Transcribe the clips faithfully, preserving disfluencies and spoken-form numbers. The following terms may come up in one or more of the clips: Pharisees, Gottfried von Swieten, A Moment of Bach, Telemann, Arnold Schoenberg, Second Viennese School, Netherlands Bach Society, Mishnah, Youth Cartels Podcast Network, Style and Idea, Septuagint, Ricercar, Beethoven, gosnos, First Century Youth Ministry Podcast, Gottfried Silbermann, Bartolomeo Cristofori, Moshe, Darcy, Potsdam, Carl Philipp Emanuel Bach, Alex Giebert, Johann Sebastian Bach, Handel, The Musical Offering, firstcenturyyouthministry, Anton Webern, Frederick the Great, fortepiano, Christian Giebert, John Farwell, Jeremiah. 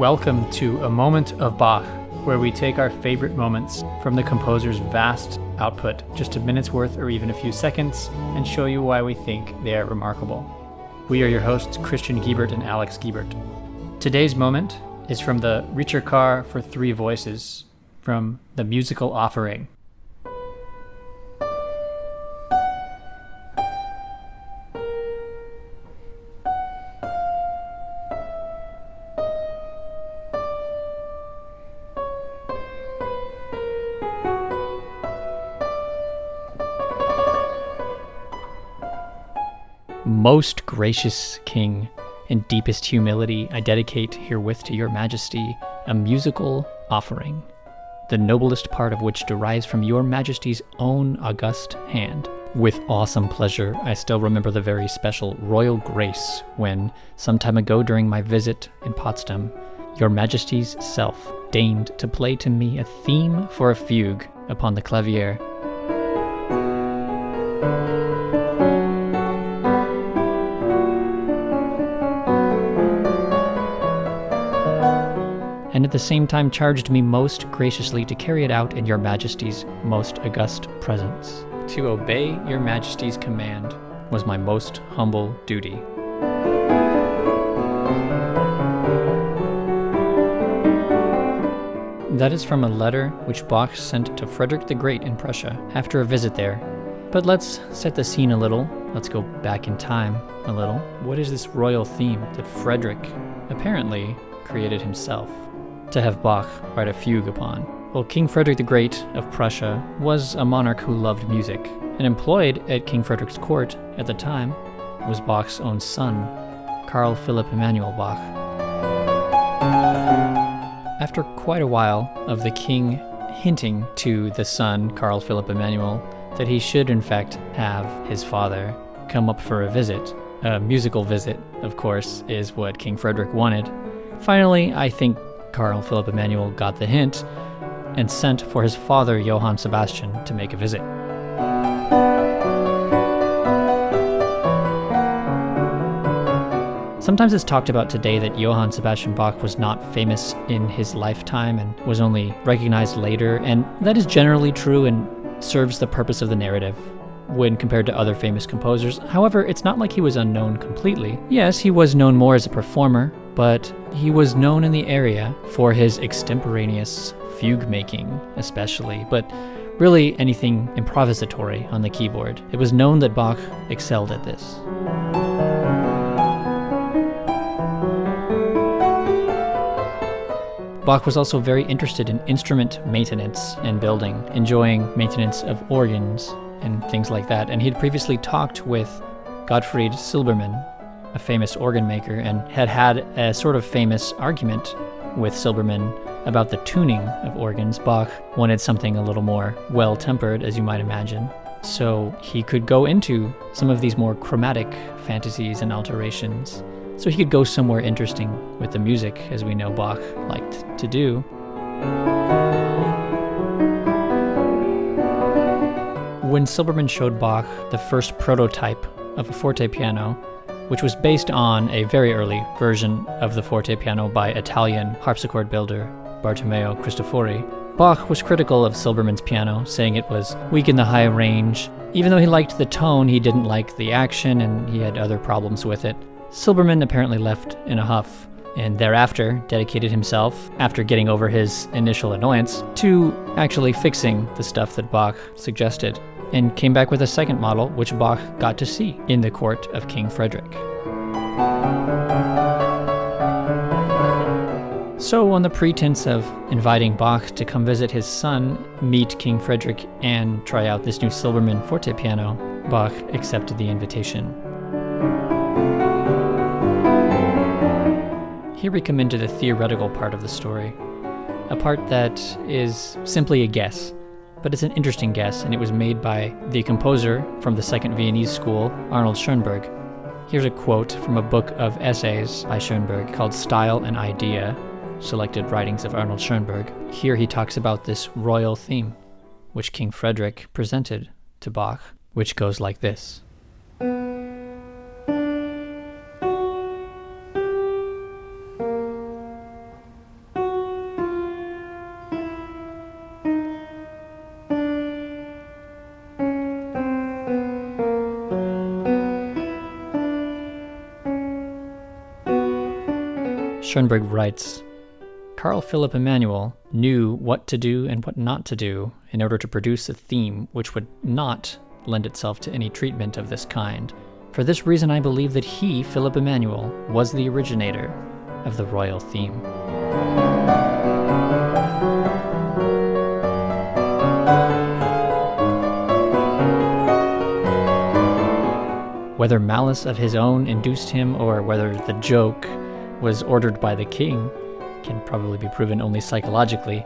Welcome to A Moment of Bach, where we take our favorite moments from the composer's vast output, just a minute's worth or even a few seconds, and show you why we think they are remarkable. We are your hosts, Christian Giebert and Alex Giebert. Today's moment is from the Ricercar for three voices, from The Musical Offering. Most gracious King, in deepest humility, I dedicate herewith to your majesty a musical offering, the noblest part of which derives from your majesty's own august hand. With awesome pleasure, I still remember the very special royal grace when, some time ago during my visit in Potsdam, your majesty's self deigned to play to me a theme for a fugue upon the clavier. And at the same time charged me most graciously to carry it out in your majesty's most august presence. To obey your majesty's command was my most humble duty. That is from a letter which Bach sent to Frederick the Great in Prussia after a visit there. But let's set the scene a little. Let's go back in time a little. What is this royal theme that Frederick apparently created himself to have Bach write a fugue upon? Well, King Frederick the Great of Prussia was a monarch who loved music, and employed at King Frederick's court at the time was Bach's own son, Carl Philipp Emanuel Bach. After quite a while of the king hinting to the son, Carl Philipp Emanuel, that he should in fact have his father come up for a visit, a musical visit, of course, is what King Frederick wanted. Finally, I think Carl Philipp Emanuel got the hint and sent for his father, Johann Sebastian, to make a visit. Sometimes it's talked about today that Johann Sebastian Bach was not famous in his lifetime and was only recognized later, and that is generally true and serves the purpose of the narrative when compared to other famous composers. However, it's not like he was unknown completely. Yes, he was known more as a performer, but he was known in the area for his extemporaneous fugue making, especially, but really anything improvisatory on the keyboard. It was known that Bach excelled at this. Bach was also very interested in instrument maintenance and building, enjoying maintenance of organs and things like that, and he had previously talked with Gottfried Silbermann, a famous organ maker, and had had a sort of famous argument with Silbermann about the tuning of organs. Bach wanted something a little more well-tempered, as you might imagine, so he could go into some of these more chromatic fantasies and alterations. So he could go somewhere interesting with the music, as we know Bach liked to do. When Silbermann showed Bach the first prototype of a forte piano, which was based on a very early version of the forte piano by Italian harpsichord builder Bartolomeo Cristofori, Bach was critical of Silbermann's piano, saying it was weak in the high range. Even though he liked the tone, he didn't like the action, and he had other problems with it. Silbermann apparently left in a huff, and thereafter dedicated himself, after getting over his initial annoyance, to actually fixing the stuff that Bach suggested, and came back with a second model, which Bach got to see in the court of King Frederick. So on the pretense of inviting Bach to come visit his son, meet King Frederick, and try out this new Silbermann forte piano, Bach accepted the invitation. Here we come into the theoretical part of the story, a part that is simply a guess. But it's an interesting guess, and it was made by the composer from the Second Viennese School, Arnold Schoenberg. Here's a quote from a book of essays by Schoenberg called Style and Idea, Selected Writings of Arnold Schoenberg. Here he talks about this royal theme, which King Frederick presented to Bach, which goes like this. Schoenberg writes, Carl Philipp Emanuel knew what to do and what not to do in order to produce a theme which would not lend itself to any treatment of this kind. For this reason, I believe that he, Philipp Emanuel, was the originator of the royal theme. Whether malice of his own induced him or whether the joke was ordered by the king can probably be proven only psychologically.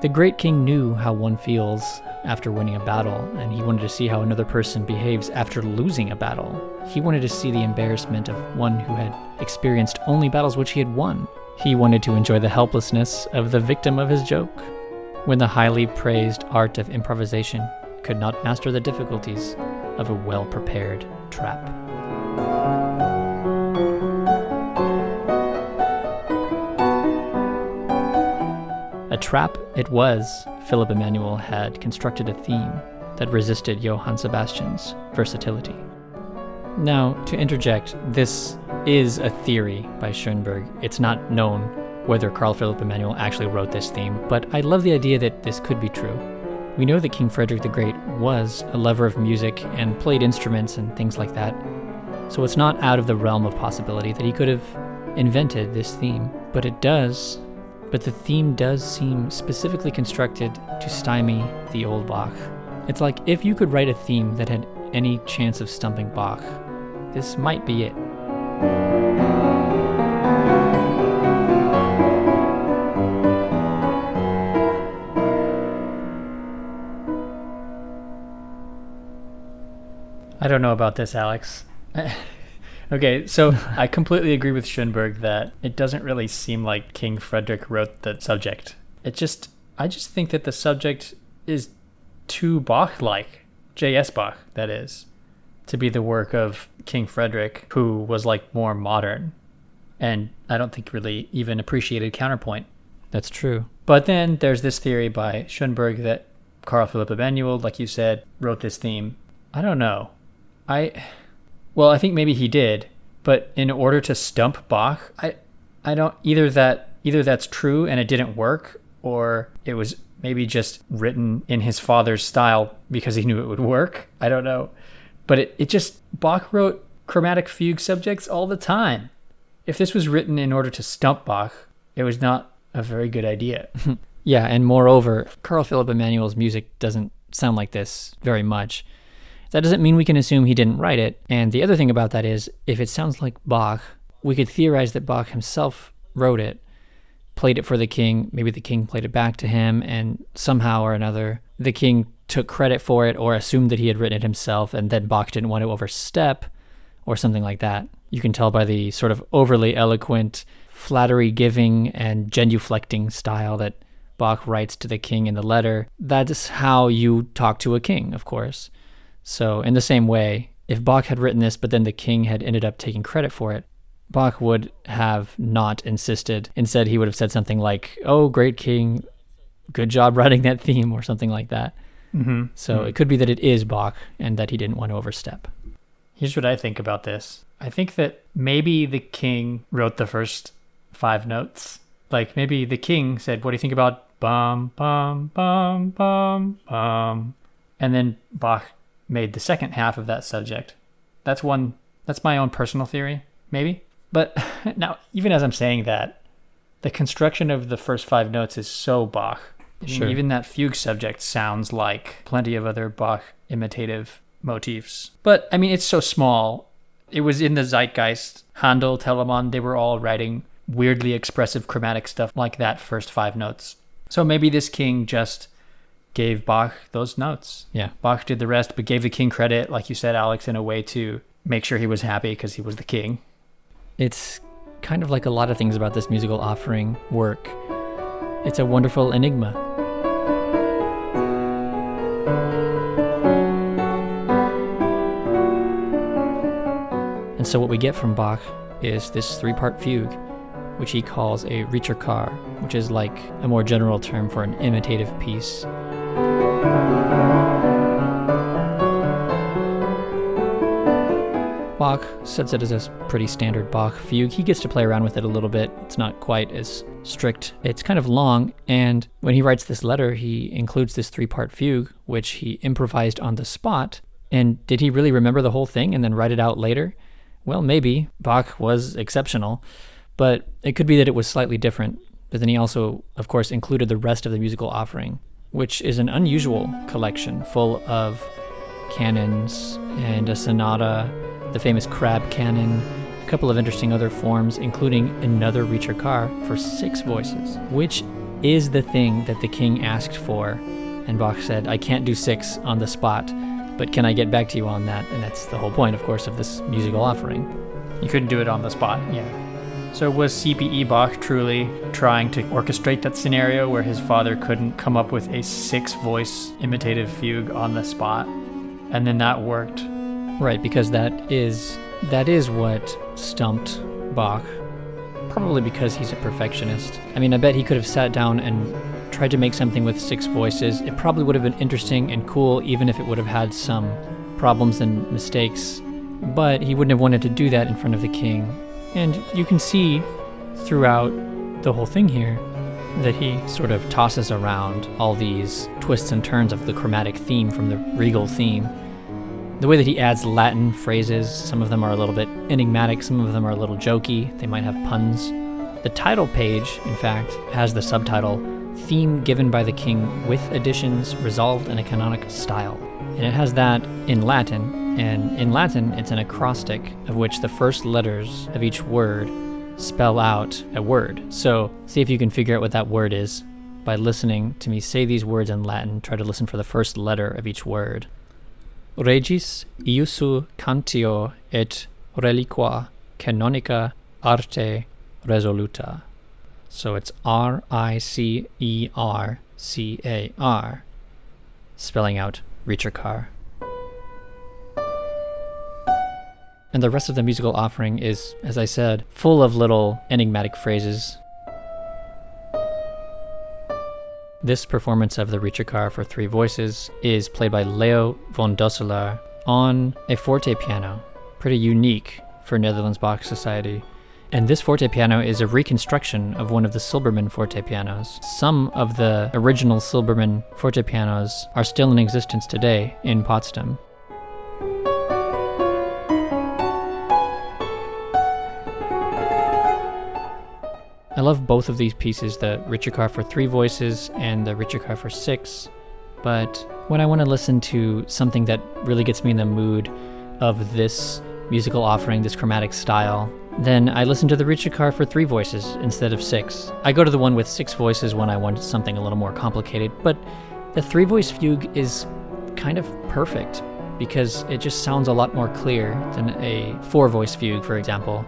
The great king knew how one feels after winning a battle, and he wanted to see how another person behaves after losing a battle. He wanted to see the embarrassment of one who had experienced only battles which he had won. He wanted to enjoy the helplessness of the victim of his joke. When the highly praised art of improvisation could not master the difficulties of a well-prepared trap. A trap it was. Philipp Emanuel had constructed a theme that resisted Johann Sebastian's versatility. Now, to interject, this is a theory by Schoenberg. It's not known whether Carl Philipp Emanuel actually wrote this theme, but I love the idea that this could be true. We know that King Frederick the Great was a lover of music and played instruments and things like that, so it's not out of the realm of possibility that he could have invented this theme, but it does, but the theme does seem specifically constructed to stymie the old Bach. It's like if you could write a theme that had any chance of stumping Bach, this might be it. I don't know about this, Alex. Okay, so I completely agree with Schoenberg that it doesn't really seem like King Frederick wrote the subject. It just, I just think that the subject is too Bach-like, J S Bach, that is, to be the work of King Frederick, who was like more modern, and I don't think really even appreciated counterpoint. That's true. But then there's this theory by Schoenberg that Carl Philipp Emanuel, like you said, wrote this theme. I don't know. I, well, I think maybe he did, but in order to stump Bach, I, I don't either that either that's true and it didn't work, or it was maybe just written in his father's style because he knew it would work. I don't know, but it, it just Bach wrote chromatic fugue subjects all the time. If this was written in order to stump Bach, it was not a very good idea. Yeah, and moreover, Carl Philipp Emanuel's music doesn't sound like this very much. That doesn't mean we can assume he didn't write it. And the other thing about that is, if it sounds like Bach, we could theorize that Bach himself wrote it, played it for the king, maybe the king played it back to him, and somehow or another, the king took credit for it or assumed that he had written it himself, and then Bach didn't want to overstep or something like that. You can tell by the sort of overly eloquent, flattery-giving and genuflecting style that Bach writes to the king in the letter. That's how you talk to a king, of course. So in the same way, if Bach had written this, but then the king had ended up taking credit for it, Bach would have not insisted. Instead, he would have said something like, oh, great king, good job writing that theme, or something like that. Mm-hmm. So mm-hmm. It could be that it is Bach and that he didn't want to overstep. Here's what I think about this. I think that maybe the king wrote the first five notes. Like maybe the king said, what do you think about bum, bum, bum, bum, bum? And then Bach made the second half of that subject. That's one, that's my own personal theory, maybe. But now, even as I'm saying that, the construction of the first five notes is so Bach. Sure. I mean, even that fugue subject sounds like plenty of other Bach imitative motifs. But, I mean, it's so small. It was in the zeitgeist. Handel, Telemann, they were all writing weirdly expressive chromatic stuff like that first five notes. So maybe this king just gave Bach those notes. Yeah. Bach did the rest, but gave the king credit, like you said, Alex, in a way to make sure he was happy because he was the king. It's kind of like a lot of things about this musical offering work. It's a wonderful enigma. And so what we get from Bach is this three-part fugue, which he calls a Ricercar, which is like a more general term for an imitative piece. Bach sets it as a pretty standard Bach fugue. He gets to play around with it a little bit. It's not quite as strict. It's kind of long, and when he writes this letter, he includes this three-part fugue, which he improvised on the spot. And did he really remember the whole thing and then write it out later? Well, maybe. Bach was exceptional, but it could be that it was slightly different. But then he also, of course, included the rest of the musical offering, which is an unusual collection full of canons and a sonata, the famous crab canon, a couple of interesting other forms, including another Ricercar for six voices, which is the thing that the king asked for. And Bach said, I can't do six on the spot, but can I get back to you on that? And that's the whole point, of course, of this musical offering. You couldn't do it on the spot, yeah. So was C P E Bach truly trying to orchestrate that scenario where his father couldn't come up with a six-voice imitative fugue on the spot? And then that worked. Right, because that is that is what stumped Bach, probably because he's a perfectionist. I mean, I bet he could have sat down and tried to make something with six voices. It probably would have been interesting and cool, even if it would have had some problems and mistakes. But he wouldn't have wanted to do that in front of the king. And you can see throughout the whole thing here that he sort of tosses around all these twists and turns of the chromatic theme from the regal theme. The way that he adds Latin phrases, some of them are a little bit enigmatic, some of them are a little jokey, they might have puns. The title page, in fact, has the subtitle, Theme Given by the King with Additions Resolved in a Canonic Style. And it has that in Latin. And in Latin, it's an acrostic of which the first letters of each word spell out a word. So see if you can figure out what that word is by listening to me say these words in Latin. Try to listen for the first letter of each word. Regis iussu cantio et reliqua canonica arte resoluta. So it's R I C E R C A R, spelling out Ricercar. And the rest of the musical offering is, as I said, full of little enigmatic phrases. This performance of the Ricercar for three voices is played by Leo von Dosselaar on a forte piano, pretty unique for Netherlands Bach Society. And this forte piano is a reconstruction of one of the Silbermann forte pianos. Some of the original Silbermann forte pianos are still in existence today in Potsdam. I love both of these pieces, the Ricercar for three voices and the Ricercar for six, but when I want to listen to something that really gets me in the mood of this musical offering, this chromatic style, then I listen to the Ricercar for three voices instead of six. I go to the one with six voices when I want something a little more complicated, but the three-voice fugue is kind of perfect because it just sounds a lot more clear than a four-voice fugue, for example.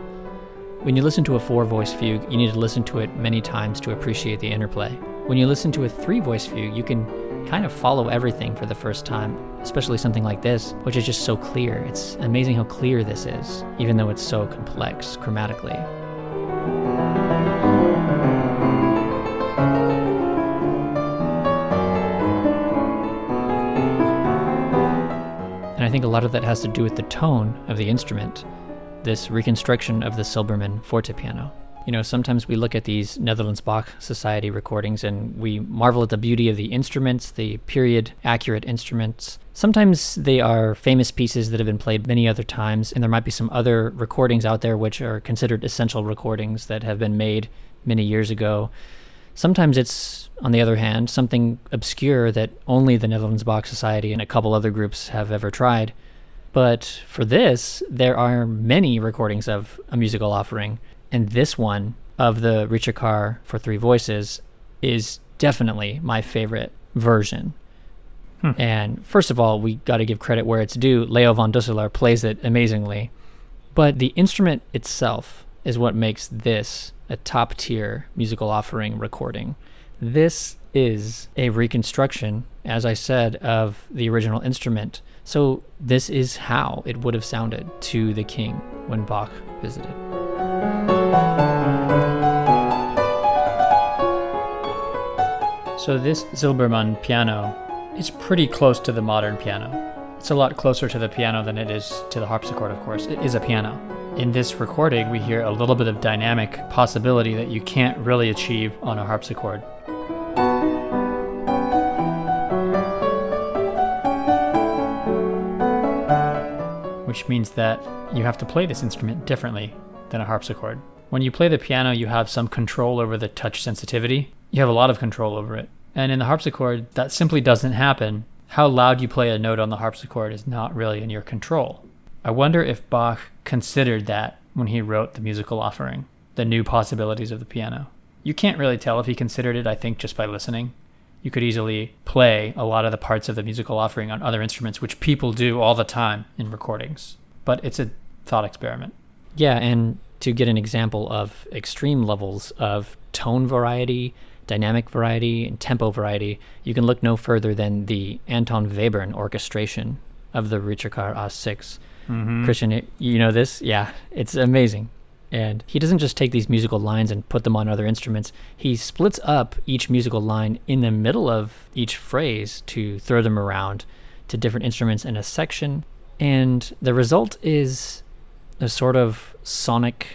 When you listen to a four-voice fugue, you need to listen to it many times to appreciate the interplay. When you listen to a three-voice fugue, you can kind of follow everything for the first time, especially something like this, which is just so clear. It's amazing how clear this is, even though it's so complex chromatically. And I think a lot of that has to do with the tone of the instrument. This reconstruction of the Silbermann forte piano. You know, sometimes we look at these Netherlands Bach Society recordings and we marvel at the beauty of the instruments, the period-accurate instruments. Sometimes they are famous pieces that have been played many other times, and there might be some other recordings out there which are considered essential recordings that have been made many years ago. Sometimes it's, on the other hand, something obscure that only the Netherlands Bach Society and a couple other groups have ever tried. But for this, there are many recordings of a musical offering, and this one of the Ricercar for three voices is definitely my favorite version. Hmm. And first of all, we got to give credit where it's due. Leo von Dosselaar plays it amazingly, but the instrument itself is what makes this a top-tier musical offering recording. This is a reconstruction, as I said, of the original instrument. So this is how it would have sounded to the king when Bach visited. So this Silbermann piano is pretty close to the modern piano. It's a lot closer to the piano than it is to the harpsichord, of course. It is a piano. In this recording, we hear a little bit of dynamic possibility that you can't really achieve on a harpsichord. Which means that you have to play this instrument differently than a harpsichord. When you play the piano, you have some control over the touch sensitivity. You have a lot of control over it. And in the harpsichord, that simply doesn't happen. How loud you play a note on the harpsichord is not really in your control. I wonder if Bach considered that when he wrote The Musical Offering, the new possibilities of the piano. You can't really tell if he considered it, I think, just by listening. You could easily play a lot of the parts of The Musical Offering on other instruments, which people do all the time in recordings. But it's a thought experiment. Yeah, and to get an example of extreme levels of tone variety, dynamic variety, and tempo variety, you can look no further than the Anton Webern orchestration of the Ricercar A six. Mm-hmm. Christian, you know this? Yeah, it's amazing. And he doesn't just take these musical lines and put them on other instruments. He splits up each musical line in the middle of each phrase to throw them around to different instruments in a section. And the result is a sort of sonic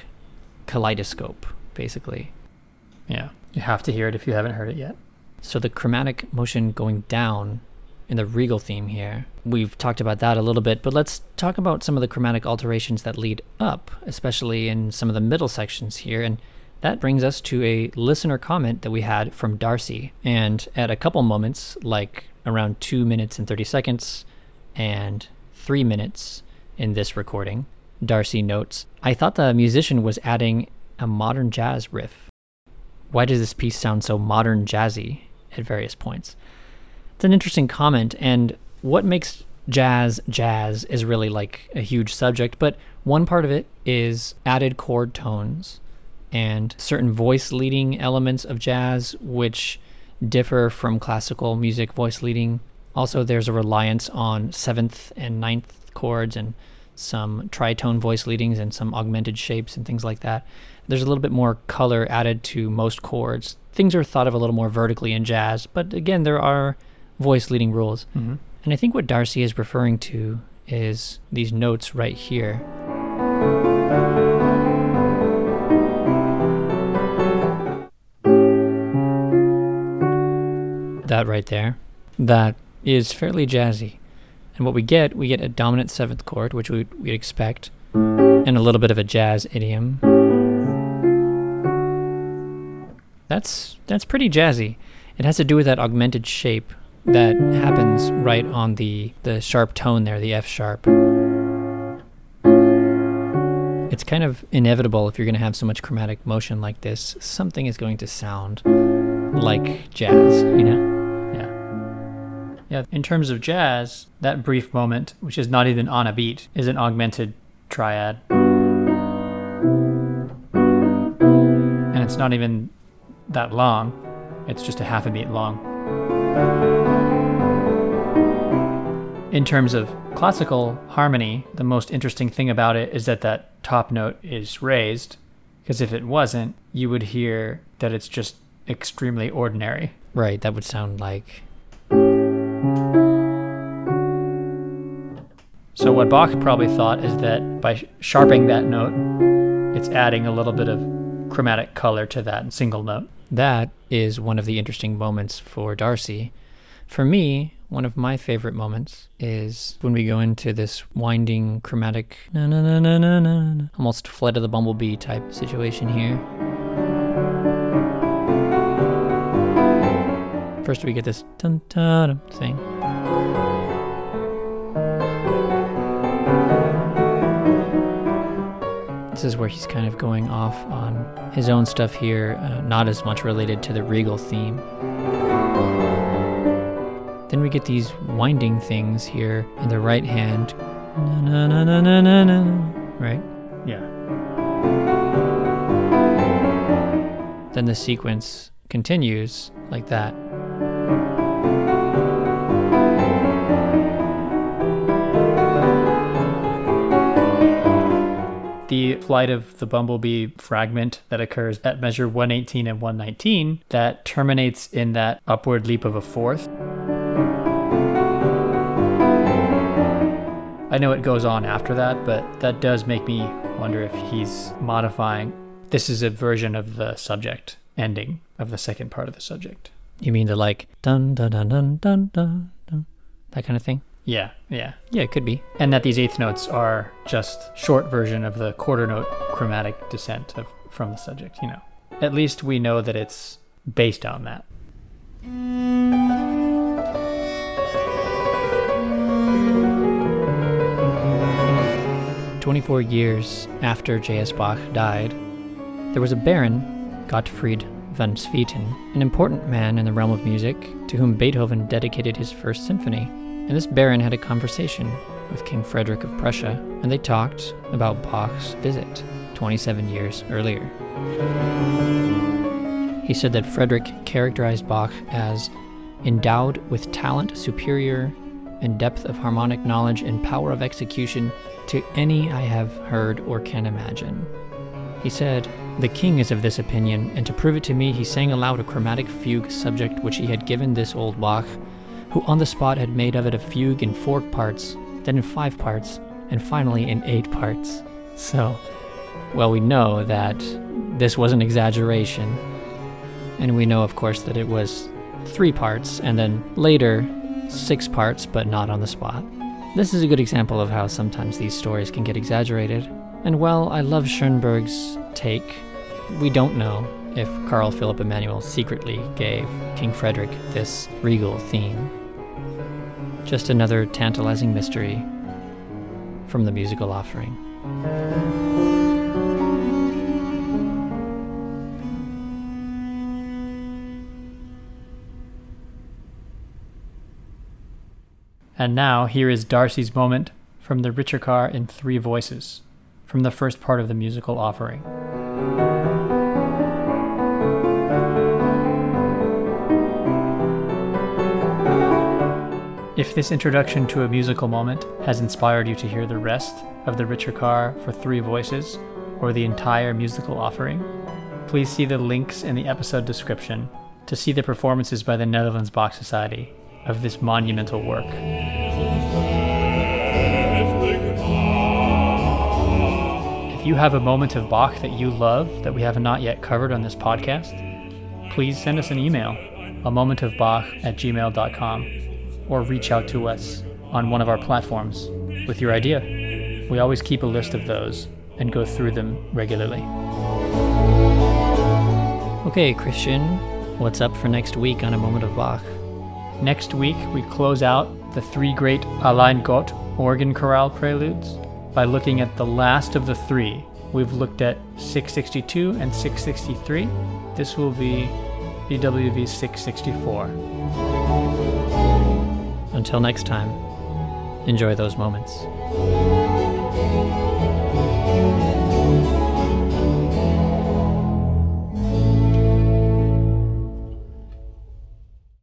kaleidoscope, basically. Yeah, you have to hear it if you haven't heard it yet. So the chromatic motion going down in the regal theme here, we've talked about that a little bit, but let's talk about some of the chromatic alterations that lead up, especially in some of the middle sections here. And that brings us to a listener comment that we had from Darcy. And at a couple moments, like around two minutes and thirty seconds and three minutes in this recording, Darcy notes, "I thought the musician was adding a modern jazz riff. Why does this piece sound so modern jazzy at various points?" It's an interesting comment, and what makes jazz jazz is really like a huge subject, but one part of it is added chord tones and certain voice leading elements of jazz which differ from classical music voice leading. Also, there's a reliance on seventh and ninth chords and some tritone voice leadings and some augmented shapes and things like that. There's a little bit more color added to most chords. Things are thought of a little more vertically in jazz, but again, there are voice leading rules. Mm-hmm. And I think what Darcy is referring to is these notes right here. That right there. That is fairly jazzy. And what we get, we get a dominant seventh chord, which we'd, we'd expect, and a little bit of a jazz idiom. That's that's pretty jazzy. It has to do with that augmented shape that happens right on the, the sharp tone there, the F sharp. It's kind of inevitable if you're going to have so much chromatic motion like this, something is going to sound like jazz, you know? Yeah. Yeah, in terms of jazz, that brief moment, which is not even on a beat, is an augmented triad. And it's not even that long. It's just a half a beat long. In terms of classical harmony, the most interesting thing about it is that that top note is raised, because if it wasn't, you would hear that it's just extremely ordinary. Right, that would sound like... So what Bach probably thought is that by sharpening that note, it's adding a little bit of chromatic color to that single note. That is one of the interesting moments for Darcy. For me, one of my favorite moments is when we go into this winding chromatic na na na na na na, almost Flight of the Bumblebee type situation here. First we get this dun dun thing. This is where he's kind of going off on his own stuff here, uh, not as much related to the regal theme. Then we get these winding things here in the right hand. Na, na, na, na, na, na, right? Yeah. Then the sequence continues like that. The Flight of the Bumblebee fragment that occurs at measure one eighteen and one nineteen, that terminates in that upward leap of a fourth. I know it goes on after that, but that does make me wonder if he's modifying. This is a version of the subject ending of the second part of the subject. You mean the like dun dun dun dun dun dun, dun that kind of thing? Yeah, yeah, yeah. It could be, and that these eighth notes are just short version of the quarter note chromatic descent of from the subject. You know, at least we know that it's based on that. twenty-four years after J S Bach died, there was a baron, Gottfried von Swieten, an important man in the realm of music, to whom Beethoven dedicated his first symphony. And this baron had a conversation with King Frederick of Prussia, and they talked about Bach's visit twenty-seven years earlier. He said that Frederick characterized Bach as endowed with talent superior and depth of harmonic knowledge and power of execution to any I have heard or can imagine. He said, "The king is of this opinion, and to prove it to me, he sang aloud a chromatic fugue subject which he had given this old Bach, who on the spot had made of it a fugue in four parts, then in five parts, and finally in eight parts." So, well, we know that this was an exaggeration, and we know, of course, that it was three parts, and then later, six parts, but not on the spot. This is a good example of how sometimes these stories can get exaggerated. And while I love Schoenberg's take, we don't know if Carl Philipp Emanuel secretly gave King Frederick this regal theme. Just another tantalizing mystery from The Musical Offering. And now, here is Darcy's moment from the Ricercar in three voices, from the first part of The Musical Offering. If this introduction to a musical moment has inspired you to hear the rest of the Ricercar for three voices, or the entire Musical Offering, please see the links in the episode description to see the performances by the Netherlands Bach Society of this monumental work. If you have a moment of Bach that you love that we have not yet covered on this podcast, please send us an email, a moment of bach at gmail dot com. or reach out to us on one of our platforms with your idea. We always keep a list of those and go through them regularly. Okay, Christian, what's up for next week on A Moment of Bach? Next week, we close out the three great Allein Gott organ chorale preludes by looking at the last of the three. We've looked at six sixty-two and six sixty-three. This will be B W V six sixty-four. Until next time, enjoy those moments.